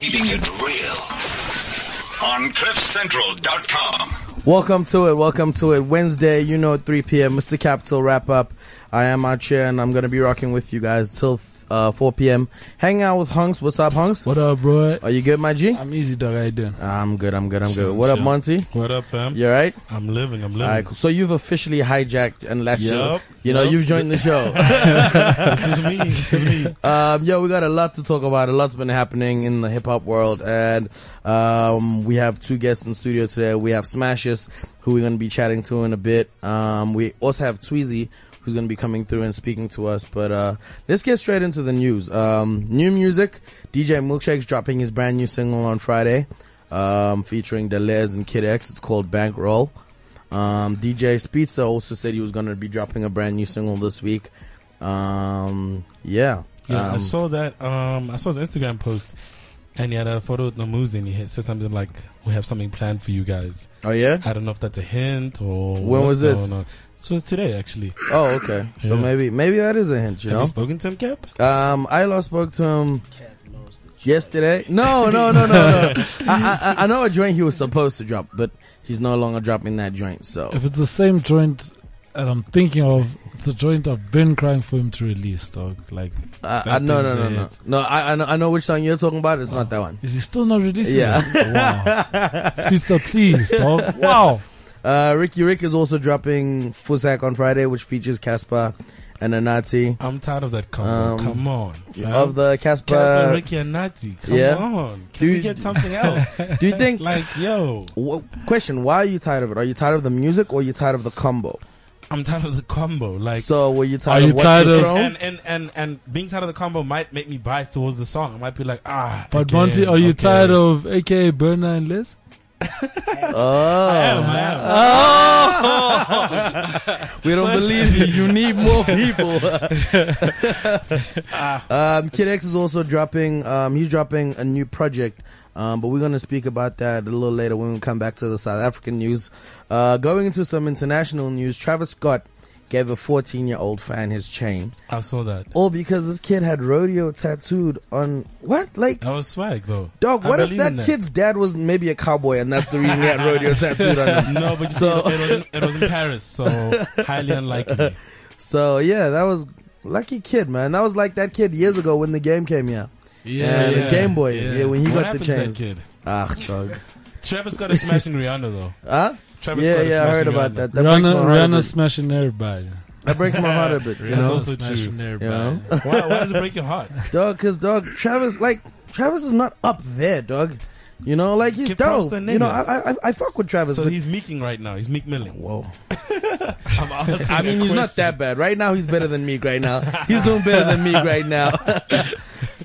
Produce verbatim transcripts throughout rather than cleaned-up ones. Keeping it real on cliff central dot com. Welcome to it. Welcome to it. Wednesday, you know, three p.m. Mister Capital wrap up. I am out here and I'm going to be rocking with you guys till uh, four p.m. Hanging out with Hunks. What's up, Hunks? What up, bro? Are you good, my G? I'm easy, dog. How you doing? I'm good. I'm good. I'm sure, good. What sure. up, Monty? What up, fam? You all right? I'm living. I'm living. All right, cool. So you've officially hijacked and left. Yep. Your, you know, yep. You've joined the show. This is me. This is me. Um, yo, we got a lot to talk about. A lot's been happening in the hip hop world, and um, we have two guests in the studio today. We have Smashes, who we're going to be chatting to in a bit. Um, we also have Tweezy, who's going to be coming through and speaking to us. But uh, let's get straight into the news. Um, new music. D J Milkshake's dropping his brand new single on Friday, um, featuring Delez and Kid X. It's called Bankroll. Um, D J Spitzer also said he was going to be dropping a brand new single this week. Um, yeah. Yeah, um, I saw that. Um, I saw his Instagram post. And he had a photo of Namuzi and he said something like, "We have something planned for you guys." Oh, yeah? I don't know if that's a hint or... When was this? So it's today, actually. Oh, okay. Yeah. So maybe maybe that is a hint, you have know? Have you spoken to him, Cap? Um, I last spoke to him... Cap knows the yesterday? No, no, no, no, no. I, I, I know a joint he was supposed to drop, but he's no longer dropping that joint, so... If it's the same joint... And I'm thinking of it's the joint I've been crying for him to release, dog. Like, uh, I, no, no, no, no, no. I, I know, I know which song you're talking about. It's wow. not that one. Is he still not releasing? Yeah. Wow. Spitzer, please, dog. Wow. Uh, Ricky Rick is also dropping Fusak on Friday, which features Cassper and AnatII. I'm tired of that combo. Um, come on, man. Of the Cassper, Ricky and AnatII. Come yeah. on, can do we get something else? Do you think? Like, yo. W- question: why are you tired of it? Are you tired of the music, or are you tired of the combo? I'm tired of the combo. Like, so were you tired? Are you of tired of and, and, and, and being tired of the combo might make me biased towards the song. I might be like, ah. But again, Monty, are you okay. tired of A K A Burner and Liz? oh, I am, I am. Oh. We don't believe you. You need more people. um, Kid X is also dropping. Um, he's dropping a new project. Um, but we're going to speak about that a little later when we come back to the South African news. Uh, going into some international news, Travis Scott gave a fourteen-year-old fan his chain. I saw that. All because this kid had rodeo tattooed on... What? Like... That was swag, though. Dog, I what if that, that kid's dad was maybe a cowboy and that's the reason he had rodeo tattooed on him? No, but you so, see, it was, in, it was in Paris, so highly unlikely. So, yeah, that was... Lucky kid, man. That was like that kid years ago when the game came out. Yeah, and yeah, a Game Boy. Yeah, yeah when he what got the chance. That kid? Ah, dog. Travis Scott is smashing Rihanna though. Huh? Travis yeah, Scott yeah, is I heard Rihanna. About that. that Rihanna, Rihanna's smashing everybody. That breaks my heart a bit. That's also smashing true. Everybody. You know? why, why does it break your heart, dog? Because dog, Travis like Travis is not up there, dog. You know, like he's Kid dope. You know, I, I I fuck with Travis. So he's meeking right now. He's Meek Milling. Whoa. I'm I mean, he's question. Not that bad right now. He's better than Meek right now. He's doing better than Meek right now.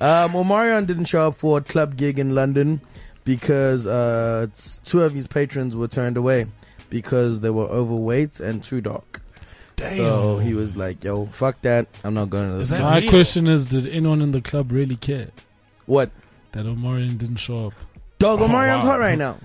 Um, Omarion didn't show up for a club gig in London because uh, two of his patrons were turned away because they were overweight and too dark. Damn. So he was like, "Yo, fuck that! I'm not going to this." My real? question is, did anyone in the club really care? What? That Omarion didn't show up. Dog, oh, Omarion's wow. hot right now.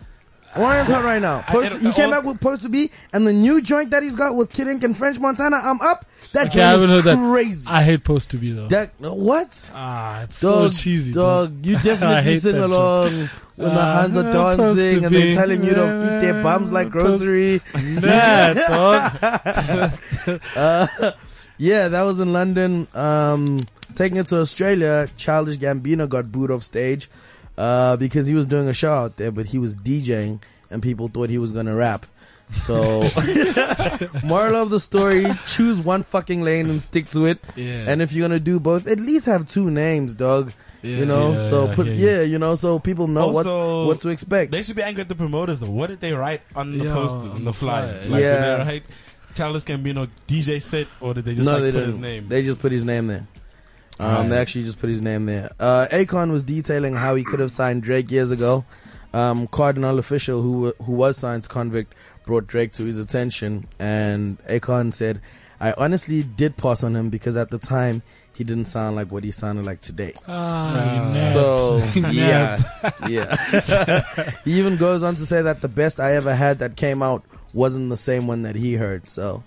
Omarion's hot right now. Post, he came back with Post to Be and the new joint that he's got with Kid Ink and French Montana. I'm up. That okay, joint is crazy. That. I hate Post to Be though. That, what? Ah, it's dog, so cheesy. Dog, dog. You definitely sing along joke. When uh, the hands are dancing and they're telling you to eat their bums like grocery. Nah, dog. uh, yeah, that was in London. Um, taking it to Australia, Childish Gambino got booed off stage. Uh, because he was doing a show out there, but he was DJing and people thought he was gonna rap. So, moral of the story, choose one fucking lane and stick to it. Yeah. And if you're gonna do both, at least have two names, dog. Yeah, you know, yeah, so yeah, put yeah, yeah. yeah, you know, so people know also, what what to expect. They should be angry at the promoters. Though. What did they write on the Yo, posters, on the flyers? Like, yeah, did they write Charles Gambino D J set, or did they just no, like, they put didn't. His name? They just put his name there. Um, right. They actually just put his name there. Uh, Akon was detailing how he could have signed Drake years ago. Um, Cardinal Official, who who was signed to Convict, brought Drake to his attention. And Akon said, "I honestly did pass on him because at the time he didn't sound like what he sounded like today." Ah, uh, so, yeah. yeah. He even goes on to say that the best I ever had that came out wasn't the same one that he heard. So...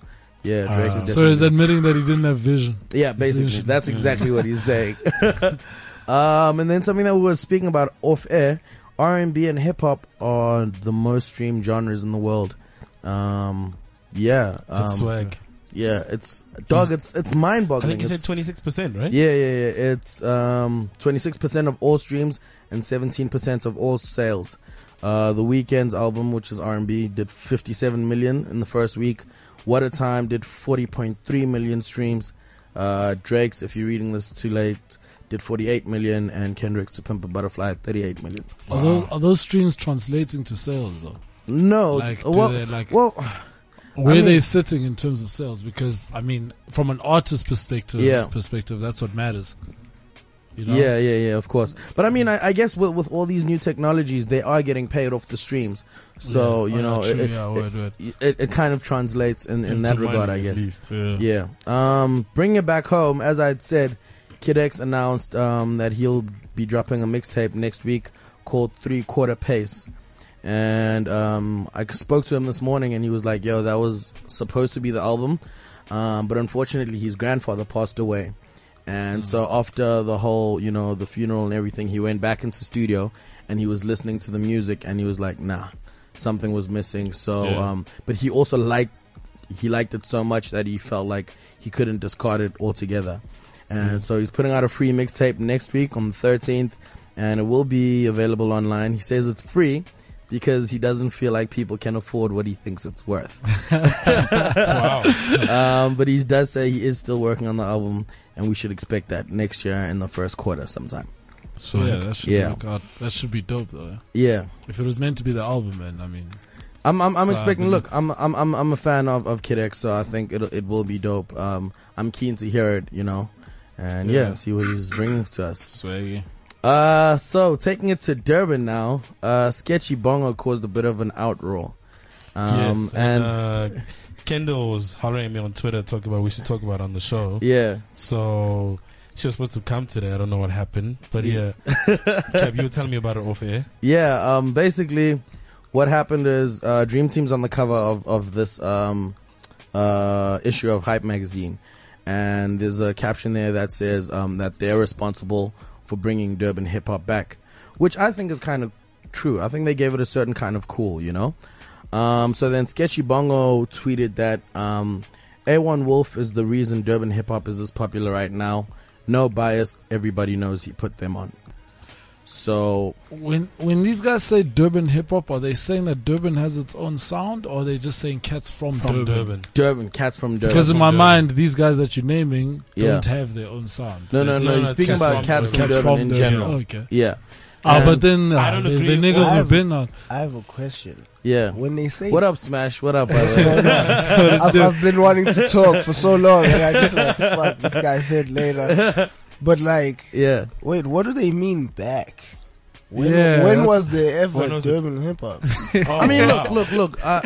Yeah, Drake uh, is definitely. So he's admitting that he didn't have vision. Yeah, basically. Vision. That's exactly what he's saying. Um, and then something that we were speaking about off air, R and B and hip hop are the most streamed genres in the world. Um, yeah, um, that's swag. Yeah, it's dog. It's it's mind boggling. I think you said twenty six percent, right? Yeah, yeah, yeah. It's um twenty six percent of all streams and seventeen percent of all sales. Uh, the Weeknd's album, which is R and B, did fifty seven million in the first week. What a Time did forty point three million streams. Uh, Drake's If You're Reading This Too Late did forty eight million, and Kendrick's To Pimp a Butterfly thirty eight million. Wow. Are those, are those streams translating to sales though? No, like, well, do they, like, well. Where I mean, they're sitting in terms of sales, because I mean, from an artist perspective, yeah. perspective, that's what matters. You know? Yeah, yeah, yeah, of course. But I mean, I, I guess with, with all these new technologies, they are getting paid off the streams. So yeah. you oh, know, it, yeah, word, word. It, it, it kind of translates in, in that regard, I guess. Least, yeah. yeah. Um, bring it back home. As I said, Kid X announced um, that he'll be dropping a mixtape next week called Three Quarter Pace. And um, I spoke to him this morning and he was like, yo, that was supposed to be the album, um, but unfortunately his grandfather passed away. And mm. so after the whole, you know, the funeral and everything, he went back into studio and he was listening to the music and he was like, nah, something was missing. So yeah. um, but he also liked he liked it so much that he felt like he couldn't discard it altogether. And mm. so he's putting out a free mixtape next week on the thirteenth, and it will be available online. He says it's free because he doesn't feel like people can afford what he thinks it's worth. Wow. Um, but he does say he is still working on the album, and we should expect that next year in the first quarter sometime. So yeah, that should yeah. look out. That should be dope though. Yeah. If it was meant to be the album, man, I mean, I'm I'm, I'm so expecting. Look, I'm I'm I'm I'm a fan of, of Kid X, so I think it it will be dope. Um, I'm keen to hear it, you know, and yeah, yeah see what he's bringing to us. Swaggy. Uh, so taking it to Durban now, uh, Sketchy Bongo caused a bit of an outroar. Um, yes, and, and uh, Kendall was hollering me on Twitter talking about we should talk about it on the show. Yeah. So she was supposed to come today. I don't know what happened, but yeah. yeah. Kev, you were telling me about it off air. Yeah. Um, basically what happened is, uh, Dream Team's on the cover of, of this, um, uh, issue of Hype Magazine. And there's a caption there that says, um, that they're responsible for bringing Durban hip hop back, which I think is kind of true. I think they gave it a certain kind of cool, you know. Um, so then Sketchy Bongo tweeted that um, A one Wolf is the reason Durban hip hop is this popular right now. No bias, everybody knows he put them on. So when when these guys say Durban hip hop, are they saying that Durban has its own sound, or are they just saying cats from, from Durban? Durban? Durban, cats from Durban. Because in my Durban. mind, these guys that you're naming don't yeah. have their own sound. No, no, no. no, no you're speaking about cats from, cats from Durban, Durban in general. Yeah. Okay. Yeah. Ah, um, but then uh, I don't the, the niggas have been on. I have a question. Yeah. When they say, what up, Smash? What up, brother? no, no. I've, I've been wanting to talk for so long, and I just like, fuck, this guy said later. But like, yeah. Wait, what do they mean back? When, yeah, when was there ever Durban hip hop? Oh, I mean, wow. look, look, look. Uh,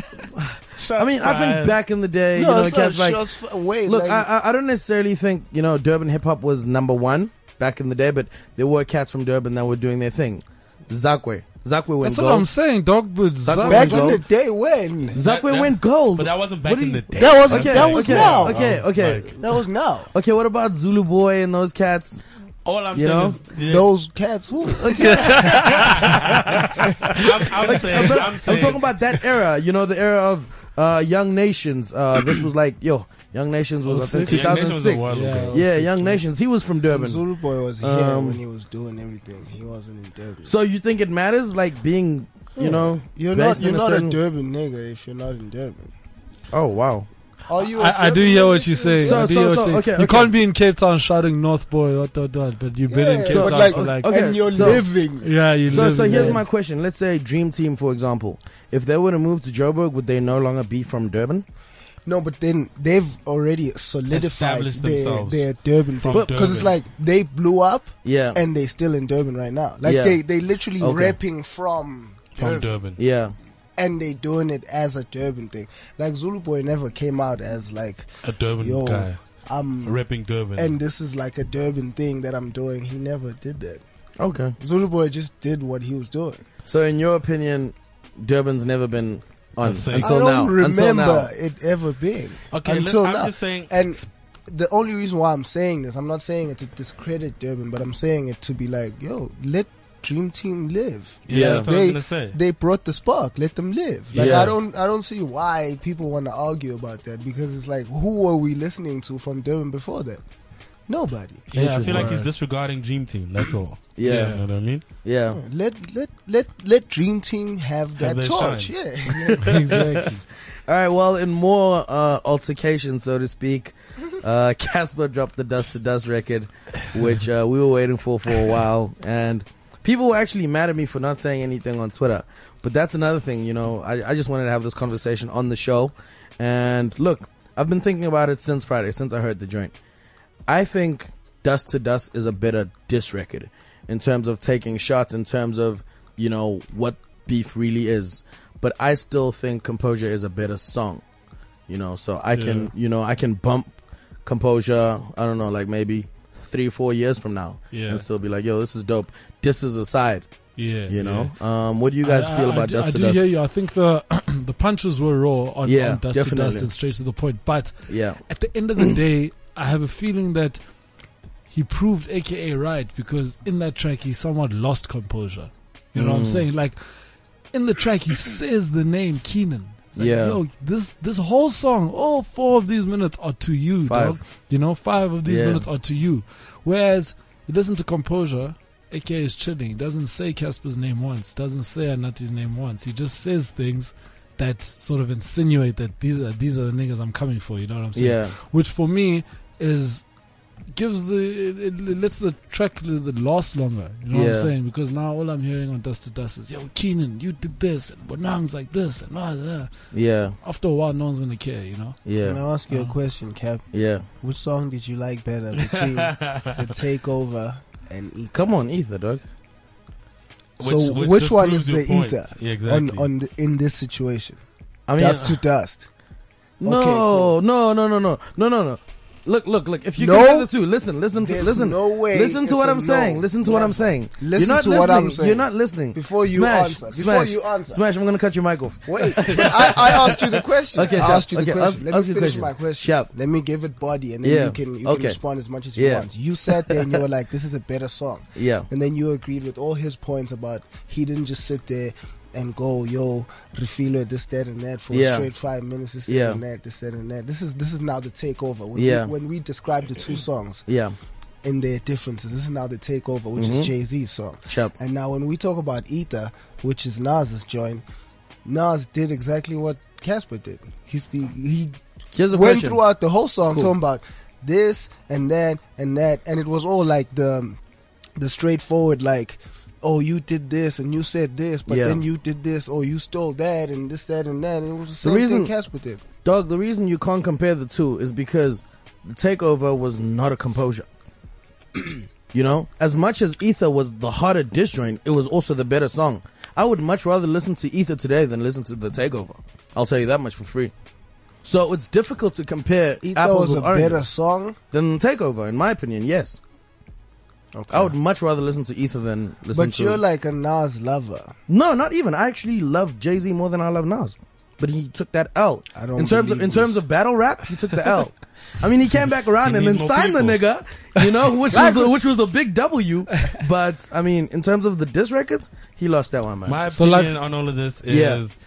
I mean, I think back in the day, no, you know, it's like, f- wait, look, like, I, I don't necessarily think you know Durban hip hop was number one back in the day, but there were cats from Durban that were doing their thing. Zakwe. Zakwe went That's gold. That's what I'm saying, dog. But Zakwe back in the day when Zakwe that, went gold, but that wasn't back in the day. That was okay, that was okay, now. Okay, okay, like, that was now. Okay, what about Zulu Boy and those cats? All I'm you saying know? is yeah. those cats who. Okay. I'm, I'm, like, saying, I'm, I'm saying, I'm talking about that era. You know, the era of uh, Young Nations. Uh, this was like yo, Young Nations was, was I think two thousand six. Yeah, yeah, yeah six, Young yeah. Nations. He was from Durban. And Zulu Boy was here um, when he was doing everything. He wasn't in Durban. So you think it matters, like being, you yeah. know, you're not you're a not a Durban nigga if you're not in Durban. Oh wow. Are you I, I do hear what you say. So, so, so, okay, okay. You can't be in Cape Town shouting North Boy, what, what, what, but you've yeah, been in Cape so Town like, for like okay, and you're so, living. Yeah, you so, so here's yeah. my question. Let's say Dream Team, for example, if they were to move to Joburg, would they no longer be from Durban? No, but then they've already solidified their, their Durban thing. Because it's like they blew up yeah. and they're still in Durban right now. Like yeah. they, they literally okay. rapping from Durban. From Durban. Yeah. And they doing it as a Durban thing. Like Zulu Boy never came out as like a Durban Yo, guy. I'm rapping Durban, and this is like a Durban thing that I'm doing. He never did that. Okay, Zulu Boy just did what he was doing. So, in your opinion, Durban's never been on until now. I don't now. remember until now. it ever being. Okay, until look, I'm now. just saying. And the only reason why I'm saying this, I'm not saying it to discredit Durban, but I'm saying it to be like, yo, let Dream Team live. Yeah, like, that's what they, I was gonna say. They brought the spark. Let them live. Like, yeah. I don't, I don't see why people want to argue about that, because it's like, who were we listening to from Durban before that? Nobody. Yeah, I feel like he's disregarding Dream Team. That's all. Yeah, yeah, you know what I mean. Yeah. yeah, let let let let Dream Team have that have torch. Shine. Yeah, exactly. All right. Well, in more uh, altercation, so to speak, uh, Cassper dropped the Dust to Dust record, which uh, we were waiting for for a while, and people were actually mad at me for not saying anything on Twitter. But that's another thing, you know. I, I just wanted to have this conversation on the show. And look, I've been thinking about it since Friday, since I heard the joint. I think Dust to Dust is a better diss record in terms of taking shots, in terms of, you know, what beef really is. But I still think Composure is a better song, you know. So I yeah. can, you know, I can bump Composure, I don't know, like maybe three, four years from now yeah. and still be like, yo, this is dope. Disses aside. Yeah. You know? Yeah. Um, what do you guys I, feel I, about I Dust do, to I Dust? I do hear you. I think the the punches were raw on, yeah, on Dust definitely. to Dust and straight to the point. But yeah. at the end of the day, I have a feeling that he proved A K A right, because in that track he somewhat lost composure. You know mm. what I'm saying? Like, in the track he says the name Keenan. Like, yeah. Yo, this this whole song, all four of these minutes are to you, five. dog. You know, five of these yeah. minutes are to you. Whereas you listen to Composure, A K A is chilling. He doesn't say Casper's name once. Doesn't say AnatII's name once. He just says things that sort of insinuate that these are these are the niggas I'm coming for. You know what I'm saying? Yeah. Which for me is gives the it, it lets the track last longer. You know yeah. what I'm saying? Because now all I'm hearing on Dust to Dust is, yo, Keenan, you did this, and Bonang's like this, and blah, blah, blah. Yeah. After a while, no one's gonna care, you know. Yeah. Can I ask you um, a question, Cap? Yeah. Which song did you like better between the Takeover and Ether? Come on, Ether, dog. Which, so which, which one is the point. Ether? Yeah, exactly. On on the, in this situation, I mean, Dust uh, to Dust. No, okay, cool. no, no, no, no, no, no, no. Look, look, look! If you no, compare the two, listen, listen, to, listen. No way. Listen to what I'm no. saying. Listen to yeah. what I'm saying. Listen You're not to listening. what I'm saying. You're not listening. Before you Smash, answer, before Smash, you answer, Smash. I'm gonna cut your mic off. Wait, I, I asked you the question. Okay, I asked you okay, the question. Ask, Let ask me finish question. my question. Shab. Let me give it body, and then yeah. you can you okay. can respond as much as you yeah. want. You sat there and you were like, "This is a better song." Yeah. And then you agreed with all his points about he didn't just sit there and go, yo, Refilo, this, that, and that for yeah. a straight five minutes, this, that, yeah. and that, this, that, and that. This is this is now the takeover. When, yeah. we, when we describe the two songs yeah. and their differences, this is now the takeover, which mm-hmm. is Jay-Z's song. Chub. And now when we talk about Ether, which is Nas's joint, Nas did exactly what Cassper did. He's the, he Here's went question. throughout the whole song cool. talking about this and that and that, and it was all like the the straightforward, like, oh, you did this and you said this, but yeah. then you did this, or you stole that and this, that, and that. And it was the same the reason, thing Cassper did. Dog, the reason you can't compare the two is because the Takeover was not a composure. You know, as much as Ether was the harder diss joint, it was also the better song. I would much rather listen to Ether today than listen to the Takeover. I'll tell you that much for free. So it's difficult to compare Ether apples with oranges. Ether was a better song than the Takeover, in my opinion. Yes. Okay. I would much rather listen to Ether than listen but to... But you're like a Nas lover. No, not even. I actually love Jay-Z more than I love Nas. But he took that L. I don't in terms of In this. terms of battle rap, he took the L. I mean, he came back around and then signed people. the nigga, you know, which was the, which was the big W. But, I mean, in terms of the diss records, he lost that one, man. My so opinion like, on all of this is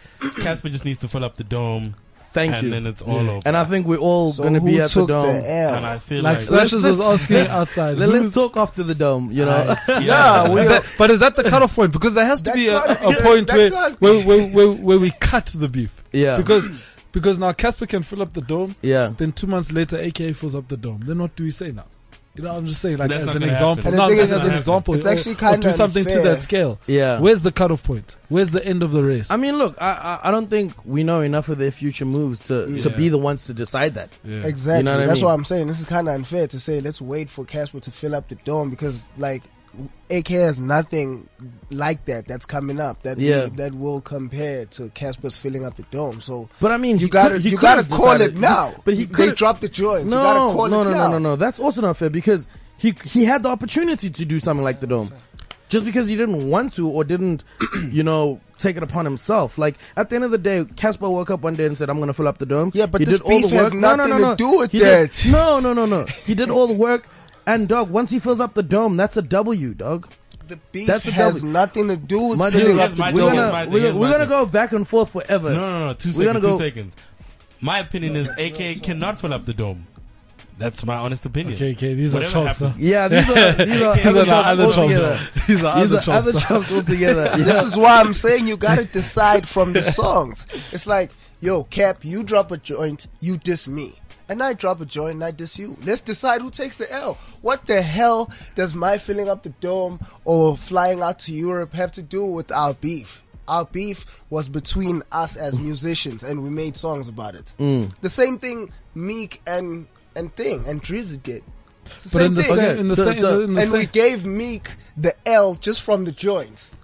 Cassper yeah. just needs to fill up the dome. Thank and you. And then it's all yeah. over. And I think we're all so going to be at the dome. The and I feel like, like Slashes was asking outside. Let, let's talk after the dome, you know. Uh, yeah, yeah we is that, but is that the cutoff point? Because there has to be a, a point where, where, where, where, where we cut the beef. Yeah. Because because now Cassper can fill up the dome. Yeah. Then two months later, A K A fills up the dome. Then what do we say now? You know, I'm just saying, like, as an example. No, as an example. It's actually kind of do something unfair. To that scale. Yeah. Where's the cutoff point? Where's the end of the race? I mean, look, I I, I don't think we know enough of their future moves to, yeah. to be the ones to decide that. Yeah. Exactly. You know what That's I mean? What I'm saying. This is kind of unfair to say, let's wait for Cassper to fill up the dome, because, like, A K has nothing like that that's coming up that yeah. we, that will compare to Casper's filling up the dome. So, but I mean, you gotta you gotta call it now. But he could drop the joint. No, you gotta call no, it no, now. no, no, no. That's also not fair, because he he had the opportunity to do something like the dome, just because he didn't want to or didn't, you know, take it upon himself. Like, at the end of the day, Cassper woke up one day and said, I'm going to fill up the dome. Yeah, but he this did beef all the work. has nothing no, no, no, no. to do with he that. Did, no, no, no, no. He did all the work. And, dog, once he fills up the dome, that's a W, dog. The beef that's a has w. nothing to do with my filling up the dome. We're going we're to go back and forth forever. No, no, no. Two seconds, two go, seconds. My opinion is A K cannot fill up the dome. That's my honest opinion. Okay, okay, these Whatever are chokes. Yeah, these are these are these other chokes altogether. These are these other chokes altogether. Yeah. This is why I'm saying you gotta decide from the songs. It's like, yo, Cap, you drop a joint, you diss me, and I drop a joint, and I diss you. Let's decide who takes the L. What the hell does my filling up the dome or flying out to Europe have to do with our beef? Our beef was between us as musicians, and we made songs about it. Mm. The same thing, Meek and. And thing and Tweezy did. It's the but same in the thing. Same, in the so, same, so, in the and same. we gave Meek the L just from the joints.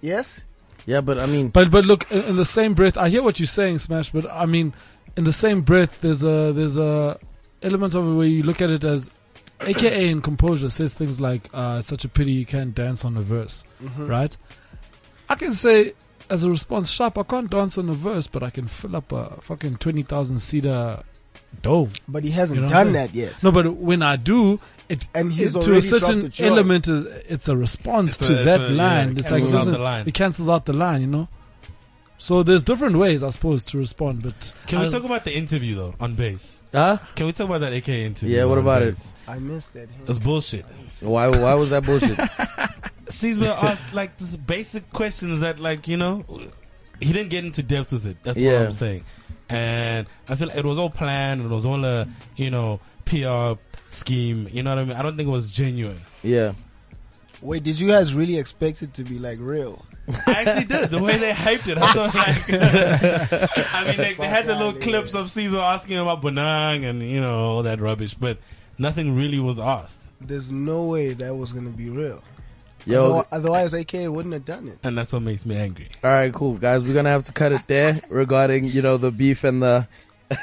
Yes. Yeah, but I mean, but but look, in, in the same breath, I hear what you're saying, Smash. But I mean, in the same breath, there's a there's a element of it where you look at it as, A K A in Composure says things like, uh, "It's such a pity you can't dance on a verse," mm-hmm. right? I can say as a response, "Sharp, I can't dance on a verse, but I can fill up a fucking twenty thousand seater." Dope. But he hasn't you know done that yet. No, but when I do it, and he's it to a certain element is, it's a response it's to a, that a, line. Yeah, it it's like listen, line. It cancels out the line, you know. So there's different ways, I suppose, to respond. But can I, we talk about the interview though on bass? Huh? Can we talk about that A K interview? Yeah. What about bass? it? I missed that. It was bullshit. Why? Why was that bullshit? C's were asked like this basic questions that like you know he didn't get into depth with it. That's yeah. what I'm saying. And I feel like it was all planned. It was all a, you know, P R scheme. You know what I mean? I don't think it was genuine. Yeah. Wait, did you guys really expect it to be, like, real? I actually did. The way they hyped it. I thought, like... I mean, they, they had the little clips of Caesar asking about Bonang and, you know, all that rubbish. But nothing really was asked. There's no way that was going to be real. Yo, otherwise, A K wouldn't have done it. And that's what makes me angry. All right, cool. Guys, we're going to have to cut it there regarding, you know, the beef and the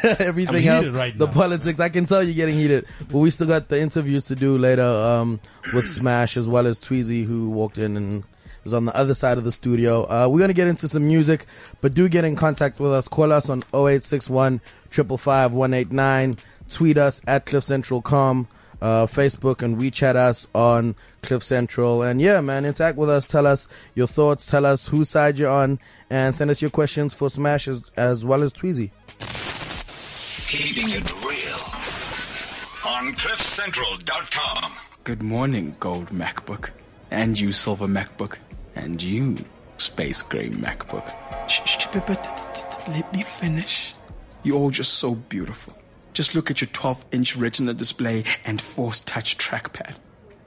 everything else. Right the now. politics. I can tell you're getting heated. But we still got the interviews to do later um, with Smash as well as Tweezy, who walked in and was on the other side of the studio. Uh, we're going to get into some music, but do get in contact with us. Call us on oh eight six one, five five five, one eight nine. Tweet us at cliff central dot com. Uh, Facebook and WeChat us on Cliff Central. And yeah, man, interact with us. Tell us your thoughts. Tell us whose side you're on. And send us your questions for Smash as, as well as Tweezy. Keeping it real on cliff central dot com. Good morning, gold MacBook. And you, silver MacBook. And you, space gray MacBook. Shh, shh, but let me finish. You're all just so beautiful. Just look at your twelve-inch retina display and force-touch trackpad.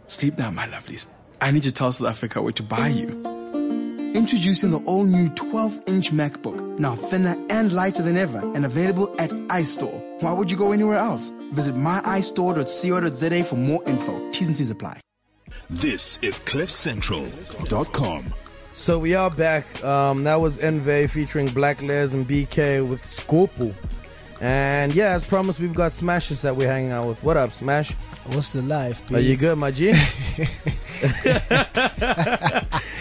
Sleep now, my lovelies. I need to tell South Africa where to buy you. Introducing the all-new twelve-inch MacBook. Now thinner and lighter than ever and available at iStore. Why would you go anywhere else? Visit my i store dot co dot z a for more info. T's and C's apply. This is cliff central dot com. So we are back. Um, that was N V featuring Black Les and B K with Scorpo. And yeah, as promised, we've got Smashes that we're hanging out with. What up, Smash? What's the life, baby? Are you good, my G?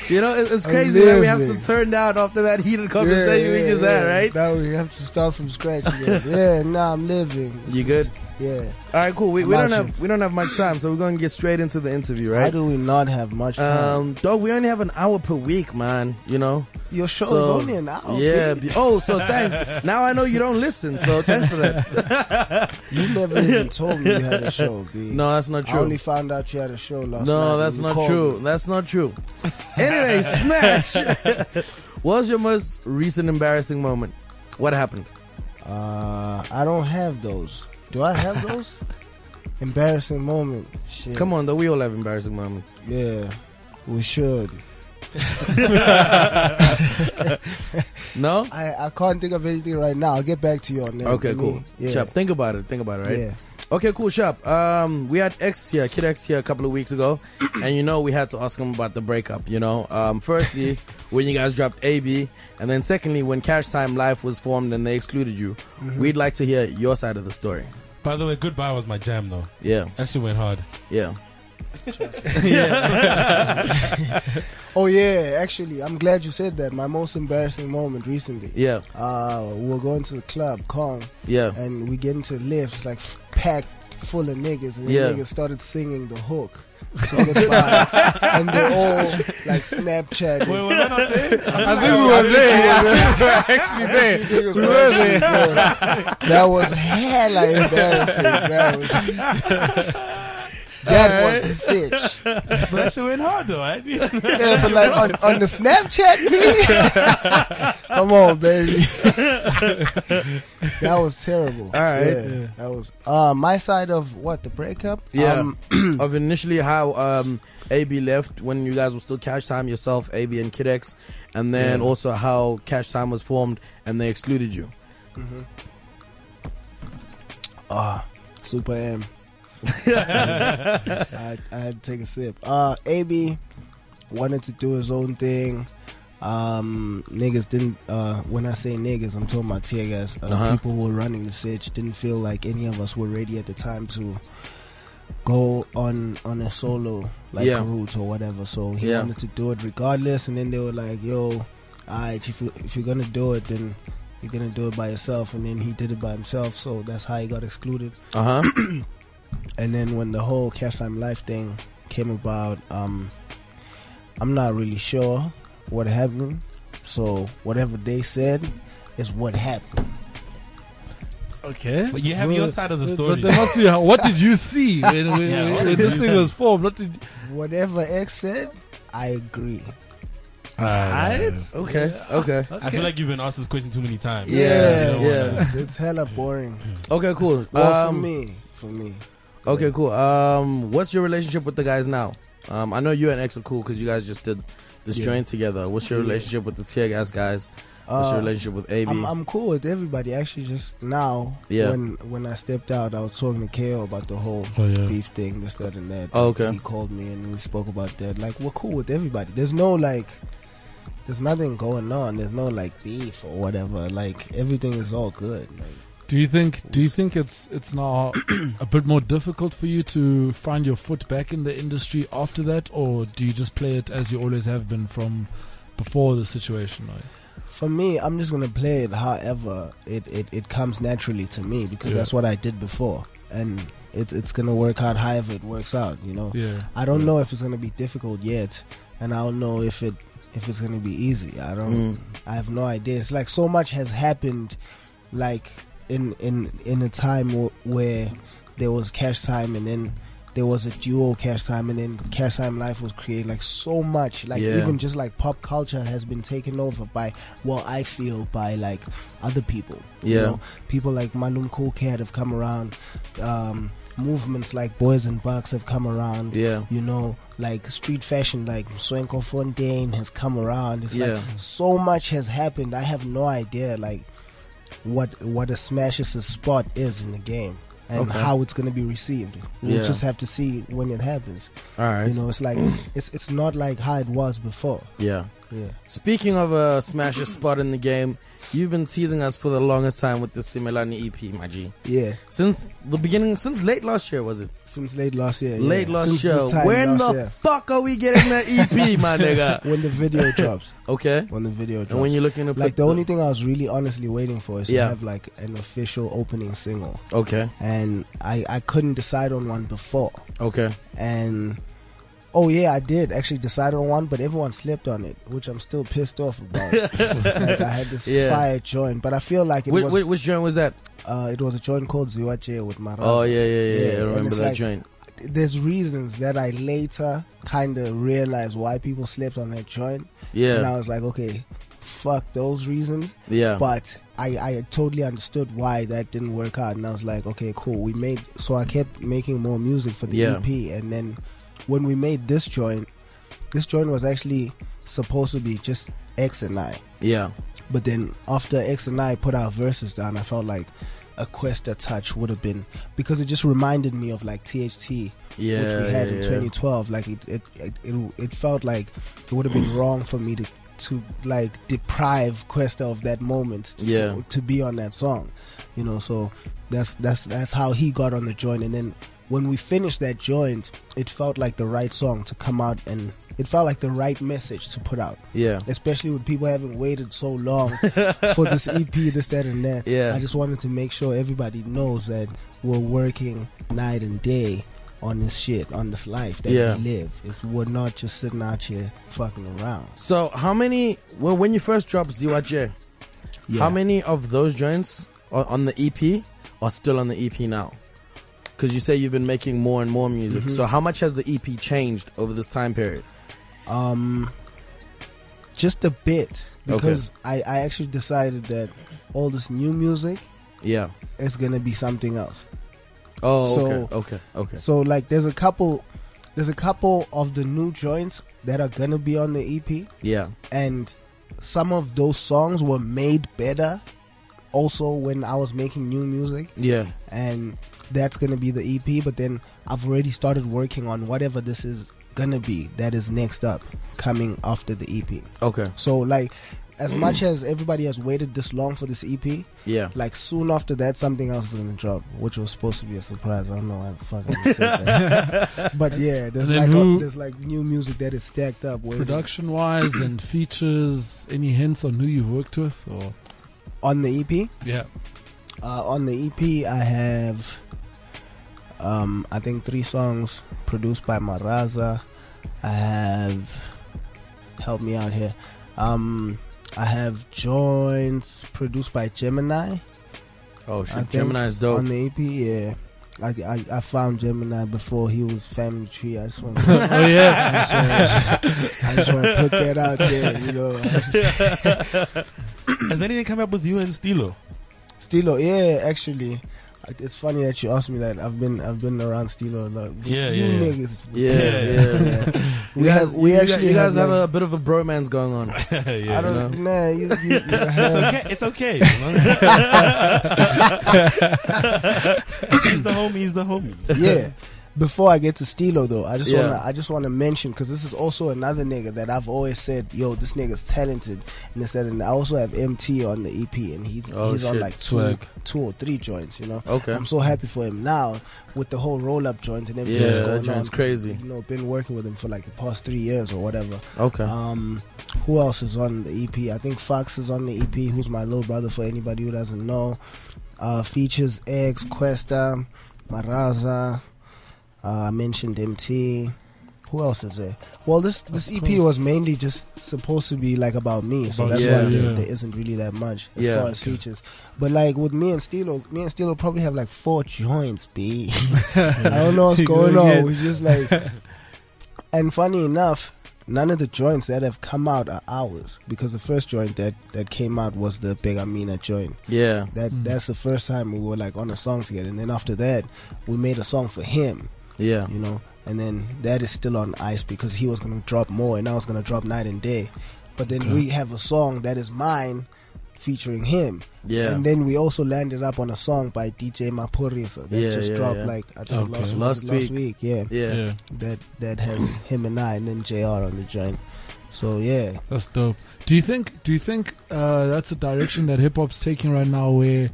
You know, it's crazy that we have to turn down after that heated conversation yeah, yeah, we just yeah. had, right? Now we have to start from scratch again. Yeah, nah, I'm living. This you good? Is, yeah. All right, cool. We, we don't have we don't have much time, so we're going to get straight into the interview, right? How do we not have much time? Um, dog, we only have an hour per week, man. You know. Your show so, is only an hour. Yeah. Be, oh, so thanks. Now I know you don't listen, so thanks for that. You never even told me you had a show, B. No, that's not true. I only found out you had a show last no, night. No, that's not true. Me. That's not true. Anyway, Smash. What was your most recent embarrassing moment? What happened? Uh, I don't have those. Do I have those? Embarrassing moment. Shit. Come on, though. We all have embarrassing moments. Yeah, we should. No, I, I can't think of anything right now. I'll get back to you on that. Okay, cool. Yeah. Shop, think about it. Think about it, right? Yeah. Okay, cool. Shop. Um, we had X here, Kid X here, a couple of weeks ago, and you know we had to ask him about the breakup. You know, um, firstly when you guys dropped A B, and then secondly when Cash Time Life was formed and they excluded you. Mm-hmm. We'd like to hear your side of the story. By the way, Goodbye was my jam though. Yeah, that shit went hard. Yeah. Yeah. Oh yeah, actually, I'm glad you said that. My most embarrassing moment recently. Yeah. Uh, we we're going to the club, Kong. Yeah. And we get into lifts like f- packed full of niggas, and the yeah. niggas started singing the hook. So and they all like Snapchat. Wait, were they not there? I think we were there. We were actually there. We were there. That was hella embarrassing. That was. That right. was a sitch. But that shit went hard though, right? Yeah, but like on, on the Snapchat, me? Come on, baby. That was terrible. All right. Yeah, yeah. That was uh, my side of what, the breakup? Yeah. Um, of initially how um, A B left when you guys were still Cash Time, yourself, A B and Kid X, and then yeah. also how Cash Time was formed and they excluded you. Mm-hmm. Ah, Super M. I, I had to take a sip. Uh, A B wanted to do his own thing. Um, niggas didn't. Uh, when I say niggas, I'm talking about tear gas. Uh, uh-huh. People who were running the sitch didn't feel like any of us were ready at the time to go on on a solo like yeah. route or whatever. So he yeah. wanted to do it regardless. And then they were like, "Yo, alright, if, you, if you're gonna do it, then you're gonna do it by yourself." And then he did it by himself. So that's how he got excluded. Uh huh. And then when the whole Cash Time Life thing came about, um, I'm not really sure what happened. So whatever they said is what happened. Okay. But you have well, your side of the story. But there must be. What did you see when, when, yeah, when this thing was formed? What did you... Whatever X said, I agree. Right. Okay. Yeah. Okay. Okay. I feel like you've been asked this question too many times. Yeah. Yeah. yeah. It's, it's hella boring. Okay. Cool. Well, um, for me. For me. Okay, cool. Um, what's your relationship with the guys now? Um, I know you and X are cool because you guys just did this yeah. joint together. What's your relationship yeah. with the tear gas guys? What's uh, your relationship with A B? I'm, I'm cool with everybody. Actually, just now, yeah. when when I stepped out, I was talking to K O about the whole oh, yeah. beef thing, this, that, and that. Oh, okay. He called me and we spoke about that. Like, we're cool with everybody. There's no, like, there's nothing going on. There's no, like, beef or whatever. Like, everything is all good. Like, Do you think do you think it's it's now a bit more difficult for you to find your foot back in the industry after that, or do you just play it as you always have been from before the situation? Like? For me, I'm just gonna play it however it, it, it comes naturally to me because yeah. that's what I did before, and it's it's gonna work out however it works out. You know, yeah. I don't yeah. know if it's gonna be difficult yet, and I don't know if it if it's gonna be easy. I don't. Mm. I have no idea. It's like so much has happened, like. In, in in a time w- where there was Cash Time, and then there was a duo Cash Time, and then Cash Time Life was created. Like so much, like yeah. even just like pop culture has been taken over by, well, I feel by like other people. Yeah, you know? People like Malum Cool Cat have come around. Um, movements like Boys and Bucks have come around. Yeah, you know, like street fashion, like Swenko Fontaine has come around. It's yeah. like so much has happened. I have no idea. Like. What what a Smashes spot is in the game and okay. how it's gonna be received. We'll yeah. just have to see when it happens. All right, you know, it's like it's it's not like how it was before. Yeah, yeah. Speaking of a Smashes spot in the game, you've been teasing us for the longest time with the Simelani E P, my G. Yeah, since the beginning, since late last year, was it? Since late last year. Yeah. Late last since year. When last the year. Fuck are we getting that E P, my nigga? When the video drops. Okay. When the video drops. And when you're looking to like the them. Only thing I was really honestly waiting for is yeah. to have like an official opening single. Okay. And I, I couldn't decide on one before. Okay. And oh yeah, I did actually decide on one, but everyone slept on it, which I'm still pissed off about. Like I had this yeah. fire joint, but I feel like it which, was which joint was that? Uh, it was a joint called Ziwache with Maraza. Oh, yeah, yeah, yeah. yeah. I remember that like, joint. There's reasons that I later kind of realized why people slept on that joint. Yeah. And I was like, okay, fuck those reasons. Yeah. But I, I totally understood why that didn't work out. And I was like, okay, cool. We made, so I kept making more music for the yeah. E P. And then when we made this joint, this joint was actually supposed to be just X and I. Yeah. But then after X and I put our verses down, I felt like a Kwesta touch would have been, because it just reminded me of like T H T, yeah, which we had yeah, in twenty twelve. Yeah. Like it it, it, it, it felt like it would have been wrong for me to, to like deprive Kwesta of that moment to, yeah. to be on that song, you know. So that's that's that's how he got on the joint, and then when we finished that joint, it felt like the right song to come out, and it felt like the right message to put out. Yeah. Especially with people having waited so long for this E P, this, that, and that. Yeah. I just wanted to make sure everybody knows that we're working night and day on this shit, on this life that yeah. we live. If we're not just sitting out here fucking around. So how many, well, when you first dropped Z Y J, yeah. how many of those joints on the E P are still on the E P now? Because you say you've been making more and more music. Mm-hmm. So how much has the E P changed over this time period? Um, just a bit. Because okay. I, I actually decided that all this new music yeah, is going to be something else. Oh, so, okay, okay, okay. So, like, there's a couple there's a couple of the new joints that are going to be on the E P. Yeah. And some of those songs were made better also when I was making new music. Yeah. And that's going to be the E P, but then I've already started working on whatever this is going to be that is next up coming after the E P. Okay. So, like, as mm. much as everybody has waited this long for this E P, yeah, like, soon after that, something else is going to drop, which was supposed to be a surprise. I don't know why the fuck I said that. But, yeah, there's like, who, a, there's, like, new music that is stacked up. Production-wise and features, any hints on who you've worked with? Or on the E P? Yeah. Uh, on the E P, I have... Um, I think three songs produced by Maraza. I have, help me out here. Um, I have joints produced by Gemini. Oh shit, Gemini is dope. On the E P, yeah. I, I, I found Gemini before he was Family Tree. I just want to, oh, yeah. I just want to put that out there, you know. Has anything come up with you and Stilo? Stilo, yeah, actually. It's funny that you asked me that. I've been I've been around Stilo a lot. Yeah, you yeah, niggas. Yeah, yeah, yeah. yeah. We guys, have we you actually guys, you guys have, have a bit of a bromance going on. yeah, I don't you know. Nah, you, you, you have. It's okay. It's okay. He's the homie. He's the homie. Yeah. Before I get to Stilo though, I just yeah. wanna I just wanna mention, because this is also another nigga that I've always said, yo, this nigga's talented, and this, that, and I also have Emtee on the E P, and he's oh, he's shit. on like two, two or three joints, you know. Okay. I'm so happy for him now with the whole roll up joint and everything. Yeah, that's going that joint's on. crazy. You know, been working with him for like the past three years or whatever. Okay. Um, who else is on the E P? I think Fox is on the E P. Who's my little brother? For anybody who doesn't know, uh, features X, Kwesta, Maraza. Uh, I mentioned Emtee. Who else is there? Well, this this E P was mainly just supposed to be like about me, so that's yeah, why yeah. There, there isn't really that much as yeah. far as features. But like with me and Stilo, me and Stilo probably have like four joints, B. I don't know what's going on. We just like, and funny enough, none of the joints that have come out are ours, because the first joint that, that came out was the Begamina joint. Yeah, that mm. that's the first time we were like on a song together, and then after that, we made a song for him. Yeah, you know, and then that is still on ice because he was gonna drop more, and I was gonna drop Night and Day, but then okay. we have a song that is mine featuring him. Yeah, and then we also landed up on a song by D J Maporisa that yeah, just yeah, dropped yeah. like I think okay. last, last week. Last week, yeah. yeah, yeah. That that has him and I, and then J R on the joint. So yeah, that's dope. Do you think? Do you think uh, that's the direction that hip hop's taking right now, where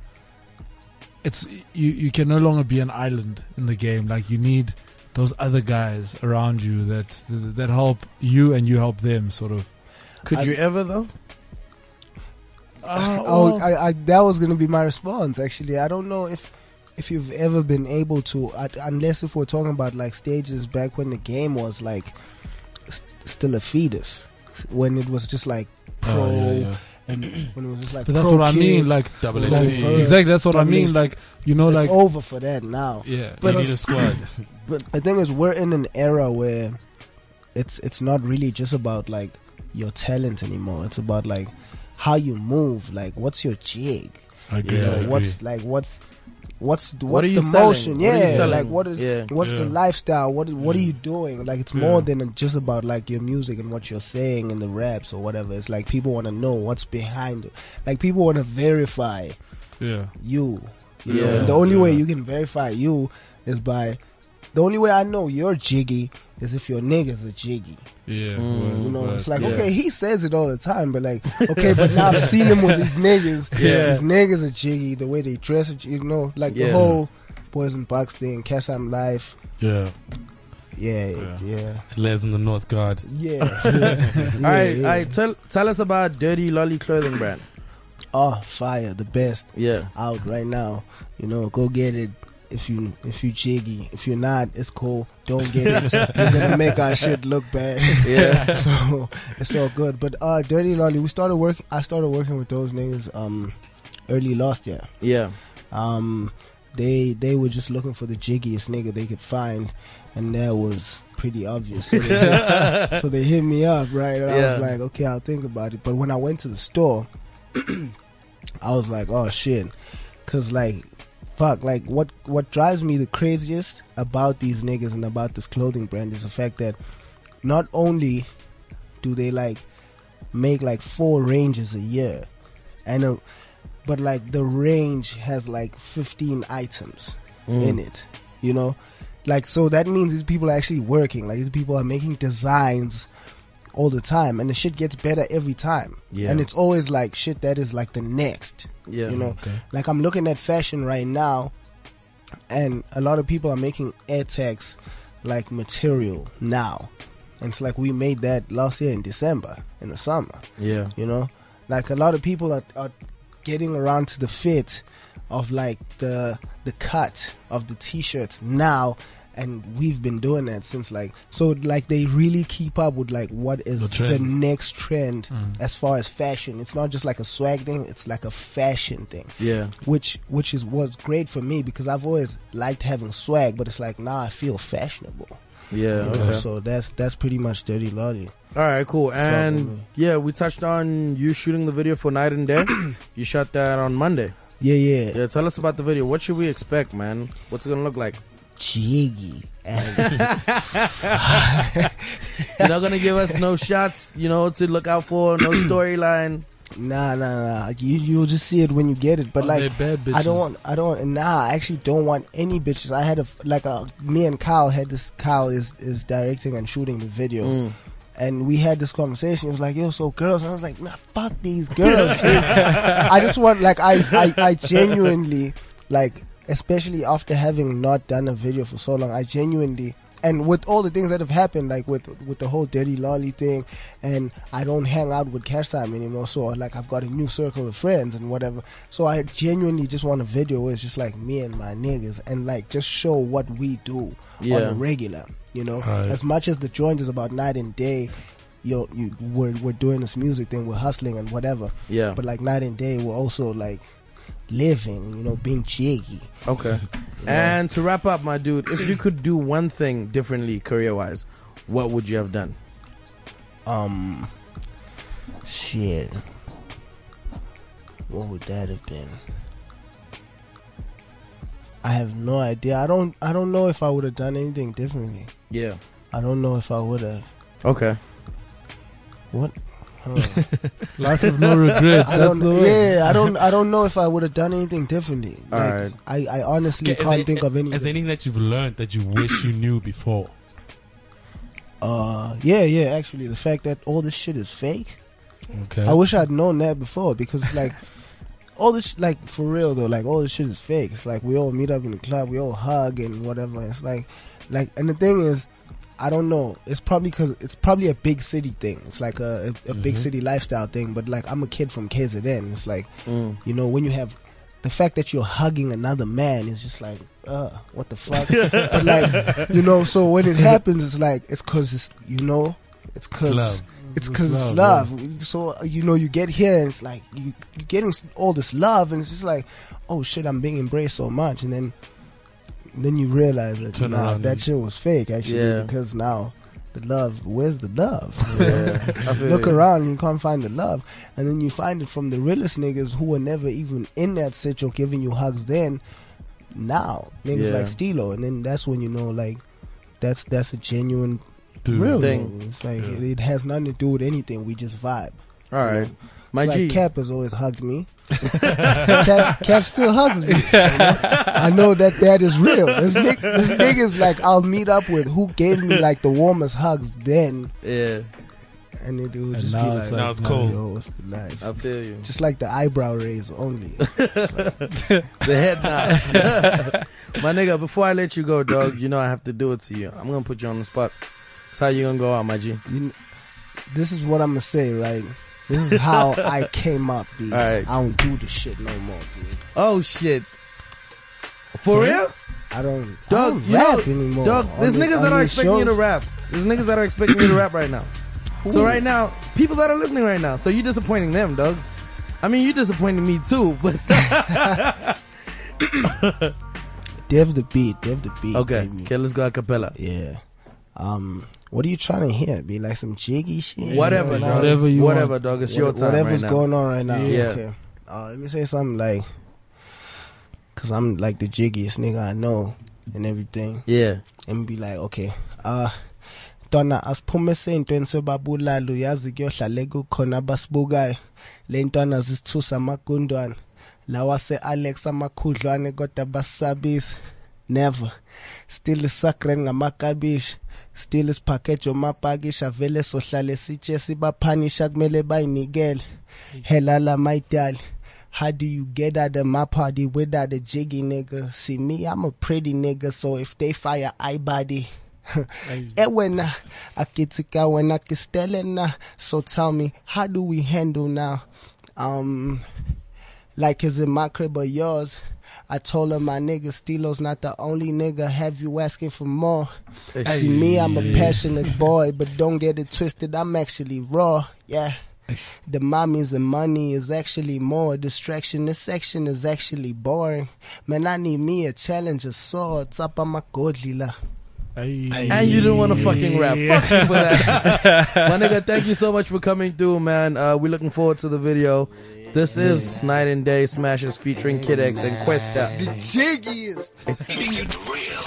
it's you, you can no longer be an island in the game? Like, you need those other guys around you that that help you and you help them, sort of. Could I, you ever though? Uh, oh, I, I, that was going to be my response. Actually, I don't know if if you've ever been able to, I, unless if we're talking about like stages back when the game was like st- still a fetus, when it was just like pro. Oh, yeah, yeah. And when it was just like, but that's what I mean, like double A. Exactly, that's what I mean. Like, you know, like it's over for that now. Yeah, but you need a squad. But the thing is, we're in an era where it's it's not really just about like your talent anymore. It's about like how you move. Like, what's your jig? I agree. You know, I what's agree. like what's what's what's what the selling? motion? Yeah, what like what is yeah. what's yeah. the lifestyle? What is, what yeah. are you doing? Like, it's yeah. more than just about like your music and what you're saying and the raps or whatever. It's like people want to know what's behind it. Like, people want to verify yeah. you. you yeah. know? And the only yeah. way you can verify you is by the only way I know you're jiggy is if your niggas are jiggy. Yeah. Mm, you know, but, it's like, yeah. okay, he says it all the time, but like, okay, but now I've seen him with these niggas. Yeah. These niggas are jiggy, the way they dress, you know, like yeah. the whole Poison Box thing, Cash I'm Life. Yeah. Yeah, yeah, yeah. Les in the North Guard. Yeah. yeah. yeah all right, yeah. all right. Tell tell us about Dirty Lolly clothing brand. Oh, fire, the best. Yeah, out right now. You know, go get it if you if you jiggy. If you're not, it's cool. Don't get it. You're gonna make our shit look bad. Yeah. So it's all good. But uh, Dirty Lolly, we started working. I started working with those niggas um early last year. Yeah. Um, they they were just looking for the jiggiest nigga they could find. And that was pretty obvious. So they, hit, so they hit me up, right? And yeah. I was like, okay, I'll think about it. But when I went to the store, I was like, oh, shit. Because, like, fuck, like, what, what drives me the craziest about these niggas and about this clothing brand is the fact that not only do they, like, make, like, four ranges a year, and a, but, like, the range has, like, fifteen items mm. in it, you know? Like, so that means these people are actually working. Like, these people are making designs all the time. And the shit gets better every time. Yeah. And it's always, like, shit that is, like, the next. Yeah. You know? Okay. Like, I'm looking at fashion right now, and a lot of people are making AirTags, like, material now. And it's like, we made that last year in December, in the summer. Yeah. You know? Like, a lot of people are, are getting around to the fit of, like, the the cut of the t-shirts now, and we've been doing that since, like, so, like, they really keep up with, like, what is the, the next trend mm. as far as fashion. It's not just like a swag thing, it's like a fashion thing. Yeah. Which which is what's great for me, because I've always liked having swag, but it's like, now I feel fashionable. Yeah. Okay. So that's that's pretty much Dirty Lolly. All right, cool. And yeah, we touched on you shooting the video for Night and Day. You shot that on Monday. Yeah, yeah. Yeah, tell us about the video. What should we expect, man? What's it gonna look like? Jiggy ass. You're not gonna give us no shots, you know, to look out for, no storyline. Nah, nah, nah. You you'll just see it when you get it. But oh, like, bad I don't want, I don't. Nah, I actually don't want any bitches. I had a like a me and Kyle had this. Kyle is is directing and shooting the video. Mm. And we had this conversation. It was like, yo, so girls. And I was like, nah, fuck these girls. I just want, like, I, I, I genuinely, like, especially after having not done a video for so long, I genuinely, and with all the things that have happened, like with with the whole Dirty Lolly thing, and I don't hang out with Cash Time anymore, so, like, I've got a new circle of friends and whatever. So I genuinely just want a video where it's just, like, me and my niggas, and, like, just show what we do yeah. on a regular. You know, right. As much as the joint is about Night and Day, yo, you, we're we're doing this music thing, we're hustling and whatever. Yeah. But like Night and Day, we're also like living, you know, being jiggy. Okay. You know? And to wrap up, my dude, if you could do one thing differently career-wise, what would you have done? Um, shit. What would that have been? I have no idea. I don't. I don't know if I would have done anything differently. Yeah. I don't know if I would have. Okay. What? Oh. Life of no regrets. I that's the way. Yeah. I don't. I don't know if I would have done anything differently. All like, right. I, I honestly okay, can't there, think of anything. Is there anything that you've learned that you wish you knew before? Uh. Yeah. Yeah. Actually, the fact that all this shit is fake. Okay. I wish I'd known that before, because like. All this, like, for real though, like all this shit is fake. It's like we all meet up in the club, we all hug and whatever. It's like, like, and the thing is, I don't know. It's probably because it's probably a big city thing. It's like a, a, a mm-hmm. big city lifestyle thing. But like, I'm a kid from K Z N. It's like, mm. you know, when you have the fact that you're hugging another man is just like, uh, what the fuck? But like, you know, so when it happens, it's like it's because it's you know, it's because. It's because it's love. Man. So, you know, you get here and it's like, you, you're getting all this love and it's just like, oh shit, I'm being embraced so much. And then then you realize that nah, that shit was fake, actually, yeah. because now the love, where's the love? Yeah. Look around and you can't find the love. And then you find it from the realest niggas who were never even in that sit or giving you hugs then, now. Niggas yeah. like Stilo. And then that's when you know, like, that's that's a genuine... Really? Thing. It's like yeah. it, it has nothing to do with anything. We just vibe. All right, you know? My G. Like Cap has always hugged me. Cap, Cap still hugs me. You know? I know that that is real. This nigga, this nigga's like I'll meet up with who gave me like the warmest hugs then. Yeah. And it, it would and just now, give us like, now it's nah, cold. Yo, what's the life? I feel you. Just like the eyebrow raise only. Like, the head nod. My nigga, before I let you go, dog, you know I have to do it to you. I'm gonna put you on the spot. That's how you gonna go out, my G. You, this is what I'm gonna say, right? This is how I came up, dude. All right. I don't do this shit no more, dude. Oh shit. For hmm? real? I don't, dog, I don't you rap know, anymore. Dog, there's niggas that are expecting shows. you to rap. There's niggas that are expecting you to rap right now. Ooh. So right now, people that are listening right now, so you're disappointing them, dog. I mean, you disappointed me too, but Dev the beat, Dev the beat. Okay, baby. Okay, let's go a cappella. Yeah. Um, what are you trying to hear? Be like some jiggy shit? Whatever, you know, dog. Whatever, you whatever want. dog. It's what, your time Whatever's right now. going on right now. Yeah. Okay. Uh, let me say something like, because I'm like the jiggiest nigga I know and everything. Yeah. And be like, okay, uh, Donna, as promised, and Babula, Luyazi, Yoshalego, Konabasbugai, Lentana, Zistu, Samakunduan, Lawase, Alexa, Makudluan, got the Basabis. Never. Still is Sakren, Amakabish. Still is Package, Omapagish, Avele, Socialesi, Chesiba, Panish, Agmele, by Nigel. Helala, my dal. How do you get out of my party without a jiggy nigga? See me, I'm a pretty nigga, so if they fire, I body. Ewena, akitika, when I kistelena. So tell me, how do we handle now? Um, like is it my crib or yours? I told her my nigga Stilo's not the only nigga. Have you asking for more? Hey. See me, I'm a passionate boy, but don't get it twisted. I'm actually raw, yeah. The mommies and money is actually more distraction. This section is actually boring. Man, I need me a challenge of sorts up on my godlila. And you didn't want to fucking rap. Fuck you for that. My nigga, thank you so much for coming through, man. Uh, we're looking forward to the video. This is Night and Day Smashes featuring Kid X and Kwesta. The jiggiest. Keeping it real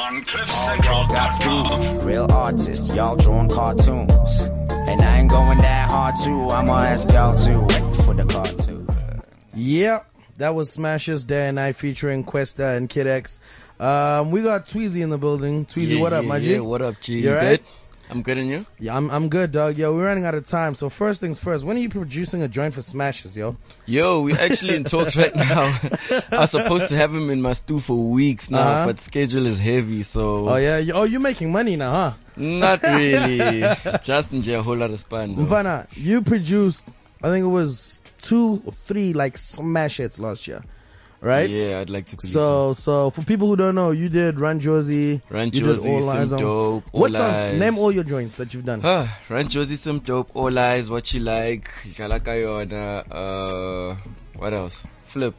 on cliff central dot com. Real artists, y'all drawing cartoons. And I ain't going that hard too. I'ma ask y'all to for the cartoon. Yep, that was Smashes Day and Night featuring Kwesta and Kid X. Um, we got Tweezy in the building. Tweezy, yeah, what up, yeah, my G? Yeah, what up, G? You, you right? good? I'm good, and you? Yeah, I'm I'm good, dog. Yo, we're running out of time. So first things first, when are you producing a joint for Smashes, yo? Yo, we actually in talks right now. I was supposed to have him in my stew for weeks now, uh-huh. but schedule is heavy, so. Oh yeah, oh you're making money now, huh? Not really. Just enjoy a whole lot of fun. Mfana, you produced, I think it was two or three like smash hits last year. Right? Yeah, I'd like to. So, so for people who don't know, you did Run Josie, Run Josie, Some Dope, All What's Lies. On, name all your joints that you've done. Huh, Run Josie, Some Dope, All Lies, What You Like, uh, what else? Flip.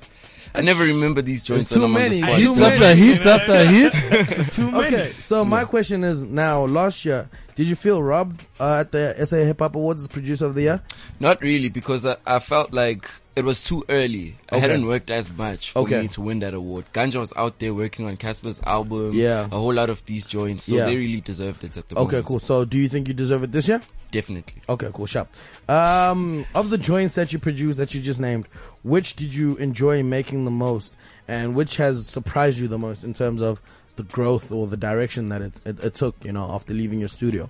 I never remember these joints. It's too many. Hits after hits after hits. Too many. Okay, so my question is now, last year, did you feel robbed uh, at the S A Hip Hop Awards as Producer of the Year? Not really, because I, I felt like it was too early. Okay. I hadn't worked as much for okay. me to win that award. Ganja was out there working on Casper's album, yeah. a whole lot of these joints, so yeah. they really deserved it at the moment. Okay, cool. So do you think you deserve it this year? Definitely. Okay, cool. Sharp. Um, of the joints that you produced that you just named, which did you enjoy making the most, and which has surprised you the most in terms of the growth or the direction that it, it, it took, you know, after leaving your studio?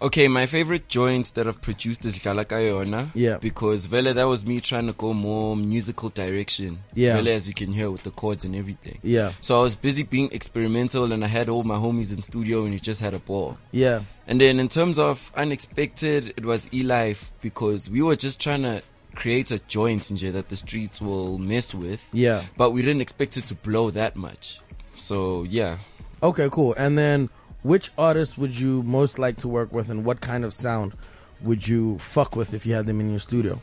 Okay, my favorite joints that I've produced is Galakayona. Yeah. Because Vele, that was me trying to go more musical direction. Yeah. Vele, as you can hear with the chords and everything. Yeah. So I was busy being experimental and I had all my homies in studio and we just had a ball. Yeah. And then in terms of unexpected, it was E-Life, because we were just trying to create a joint in here that the streets will mess with. Yeah. But we didn't expect it to blow that much. So yeah. Okay, cool. And then, which artist would you most like to work with, and what kind of sound would you fuck with if you had them in your studio?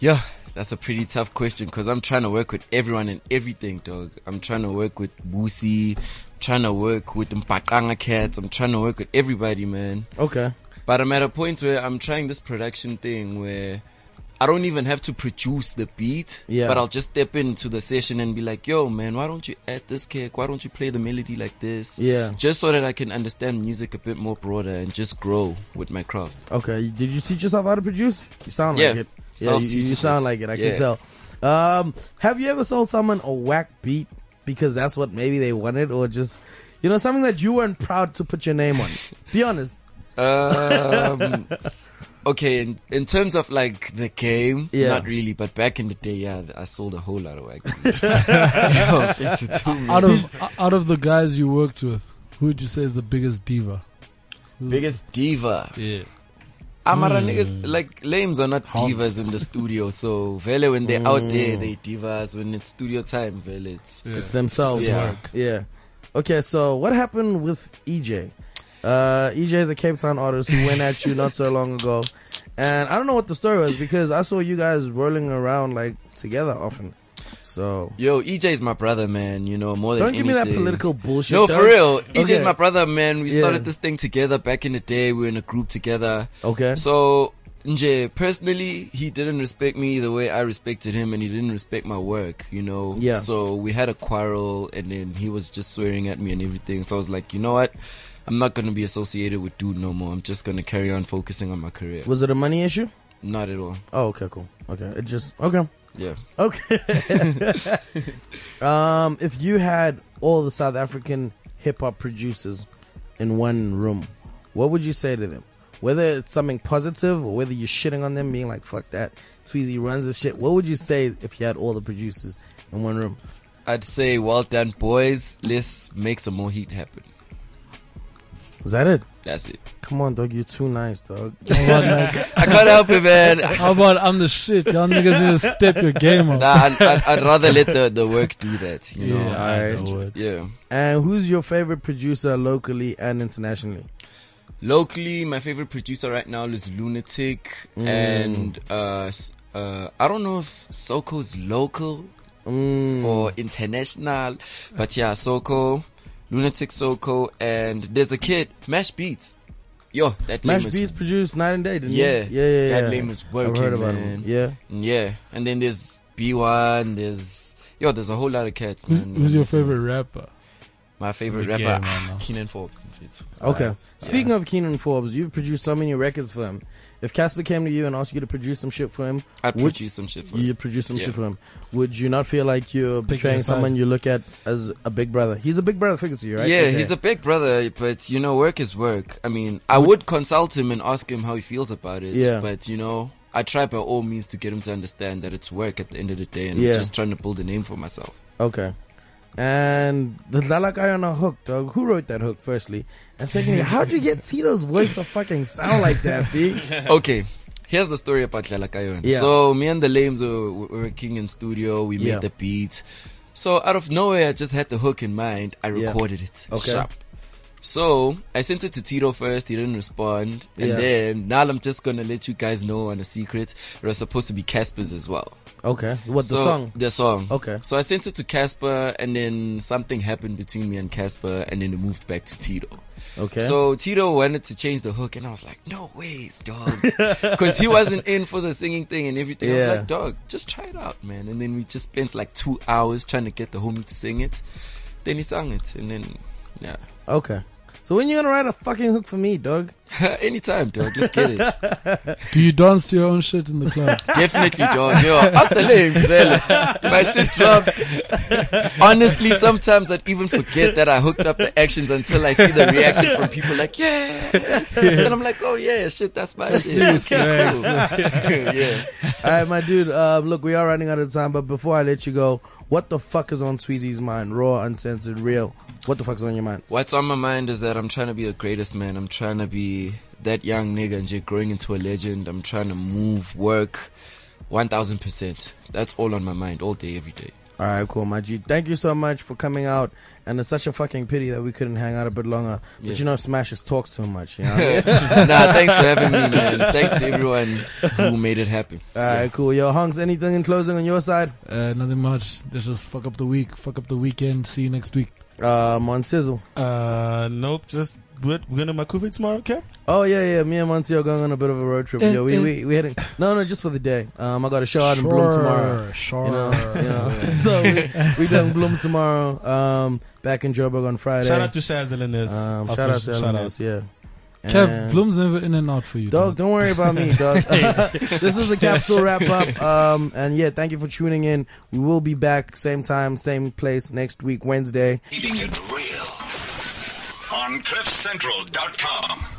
Yeah, that's a pretty tough question, because I'm trying to work with everyone and everything, dog. I'm trying to work with Boosie, I'm trying to work with the Mpakanga Cats, I'm trying to work with everybody, man. Okay. But I'm at a point where I'm trying this production thing where I don't even have to produce the beat, yeah. but I'll just step into the session and be like, yo, man, why don't you add this kick? Why don't you play the melody like this? Yeah. Just so that I can understand music a bit more broader and just grow with my craft. Okay. Did you teach yourself how to produce? You sound yeah. like it. Yeah, you, you sound like it. I yeah. can tell. Um, have you ever sold someone a whack beat because that's what maybe they wanted, or just, you know, something that you weren't proud to put your name on? Be honest. Um... okay, in, in terms of like the game, yeah. not really, but back in the day, yeah, I sold a whole lot of wax. out of out of the guys you worked with, who would you say is the biggest diva? Who? Biggest diva. Yeah. Amara mm. niggas, like, lames are not Hunks. divas in the studio, so vele when they're mm. out there, they divas. When it's studio time, vele it's yeah. it's themselves. Yeah. Work. yeah. Okay, so what happened with E J? Uh, E J is a Cape Town artist who went at you not so long ago, and I don't know what the story was because I saw you guys rolling around like together often. So yo, E J's my brother, man. You know more than anything. Don't give anything. me that political bullshit. No, though. for real. Okay. E J's my brother, man. We yeah. started this thing together back in the day. We were in a group together. Okay. So Nje, personally, he didn't respect me the way I respected him, and he didn't respect my work, you know. Yeah. So we had a quarrel, and then he was just swearing at me and everything. So I was like, you know what? I'm not going to be associated with dude no more. I'm just going to carry on focusing on my career. Was it a money issue? Not at all. Oh, okay, cool. Okay. It just, okay. Yeah. Okay. um, if you had all the South African hip hop producers in one room, what would you say to them? Whether it's something positive or whether you're shitting on them, being like, fuck that, Tweezy runs this shit. What would you say if you had all the producers in one room? I'd say, well done, boys. Let's make some more heat happen. Is that it? That's it. Come on, dog. You're too nice, dog. Come on, like, I can't help it, man. How about I'm the shit? Y'all niggas need to step your game up. Nah, I'd, I'd, I'd rather let the, the work do that. You know? Yeah, right. know yeah. And who's your favorite producer locally and internationally? Locally, my favorite producer right now is Lunatic. Mm. And uh, uh, I don't know if Soko's local mm. or international. But yeah, Soko... Lunatic, Soko, and there's a kid, Mash Beats. Yo, that Mash Beats was, produced Night and Day, didn't yeah, it? Yeah, yeah, yeah. That name is working, I've heard about man. Him. Yeah, yeah. And then there's B one. There's yo, there's a whole lot of cats. Who's, man. who's your favorite rapper? My favorite rapper, ah, Keenan Forbes. Okay. Right. Speaking yeah. of Keenan Forbes, you've produced so many records for him. If Cassper came to you and asked you to produce some shit for him, I'd would produce some shit for him. You'd produce some yeah. shit for him. Would you not feel like you're portraying someone you look at as a big brother? He's a big brother figure to you, right? Yeah, okay. He's a big brother, but you know, work is work. I mean, I would, would consult him and ask him how he feels about it. Yeah. But you know, I try by all means to get him to understand that it's work at the end of the day, and yeah. I'm just trying to build a name for myself. Okay. And the Lala guy on a hook, dog. Who wrote that hook, firstly? And secondly, how'd you get Tito's voice to fucking sound like that, B? Okay, here's the story about Lala Kayon. Yeah. So, me and the Lames were working in studio. We made yeah. the beat. So, out of nowhere, I just had the hook in mind. I recorded yeah. it. Okay. Sharp. So, I sent it to Tito first. He didn't respond. And yeah. then, now I'm just going to let you guys know on a secret. It was supposed to be Casper's as well. Okay. What, so, the song? The song. Okay. So I sent it to Cassper, and then something happened between me and Cassper, and then it moved back to Tito. Okay. So Tito wanted to change the hook, and I was like, no ways, dog. Because he wasn't in for the singing thing and everything. Yeah. I was like, dog, just try it out, man. And then we just spent like two hours trying to get the homie to sing it. Then he sang it, and then, yeah. Okay. So when you gonna write a fucking hook for me, dog? Anytime, dog. Let's get it. Do you dance to your own shit in the club? Definitely, dog. Yo, ask the names, man. My shit drops. Honestly, sometimes I'd even forget that I hooked up the actions until I see the reaction from people like, yeah. yeah. And I'm like, oh yeah, shit, that's my shit. Okay, cool. yeah. All right, my dude. Uh, look, we are running out of time, but before I let you go, what the fuck is on Tweezy's mind? Raw, uncensored, real. What the fuck's on your mind? What's on my mind is that I'm trying to be the greatest, man. I'm trying to be that young nigga and just growing into a legend. I'm trying to move, work, one thousand percent. That's all on my mind, all day, every day. All right, cool, my G. Thank you so much for coming out. And it's such a fucking pity that we couldn't hang out a bit longer. But yeah. you know, Smashes talks too much, you know? Nah, thanks for having me, man. Thanks to everyone who made it happen. All right, yeah. cool. Yo, Hunks, anything in closing on your side? Uh, nothing much. Let's just fuck up the week, fuck up the weekend. See you next week. Uh, Montizzle. Uh, nope. Just we're, we're going to Makufi tomorrow, okay? Oh yeah, yeah. Me and Monty are going on a bit of a road trip. Eh, Yo, we eh. we we heading. No, no, just for the day. Um, I got a show out sure, in Bloom tomorrow. Sure. You know, you know. So we we done Bloom tomorrow. Um, back in Joburg on Friday. Shout out to Shaz Elenis. Um, shout out to Elenis. Yeah. Cap, Bloom's never in and out for you, dog. dog. Don't worry about me, dog. This is the Capital Wrap Up. Um, and yeah, thank you for tuning in. We will be back same time, same place next week, Wednesday. Keeping it real on cliff central dot com.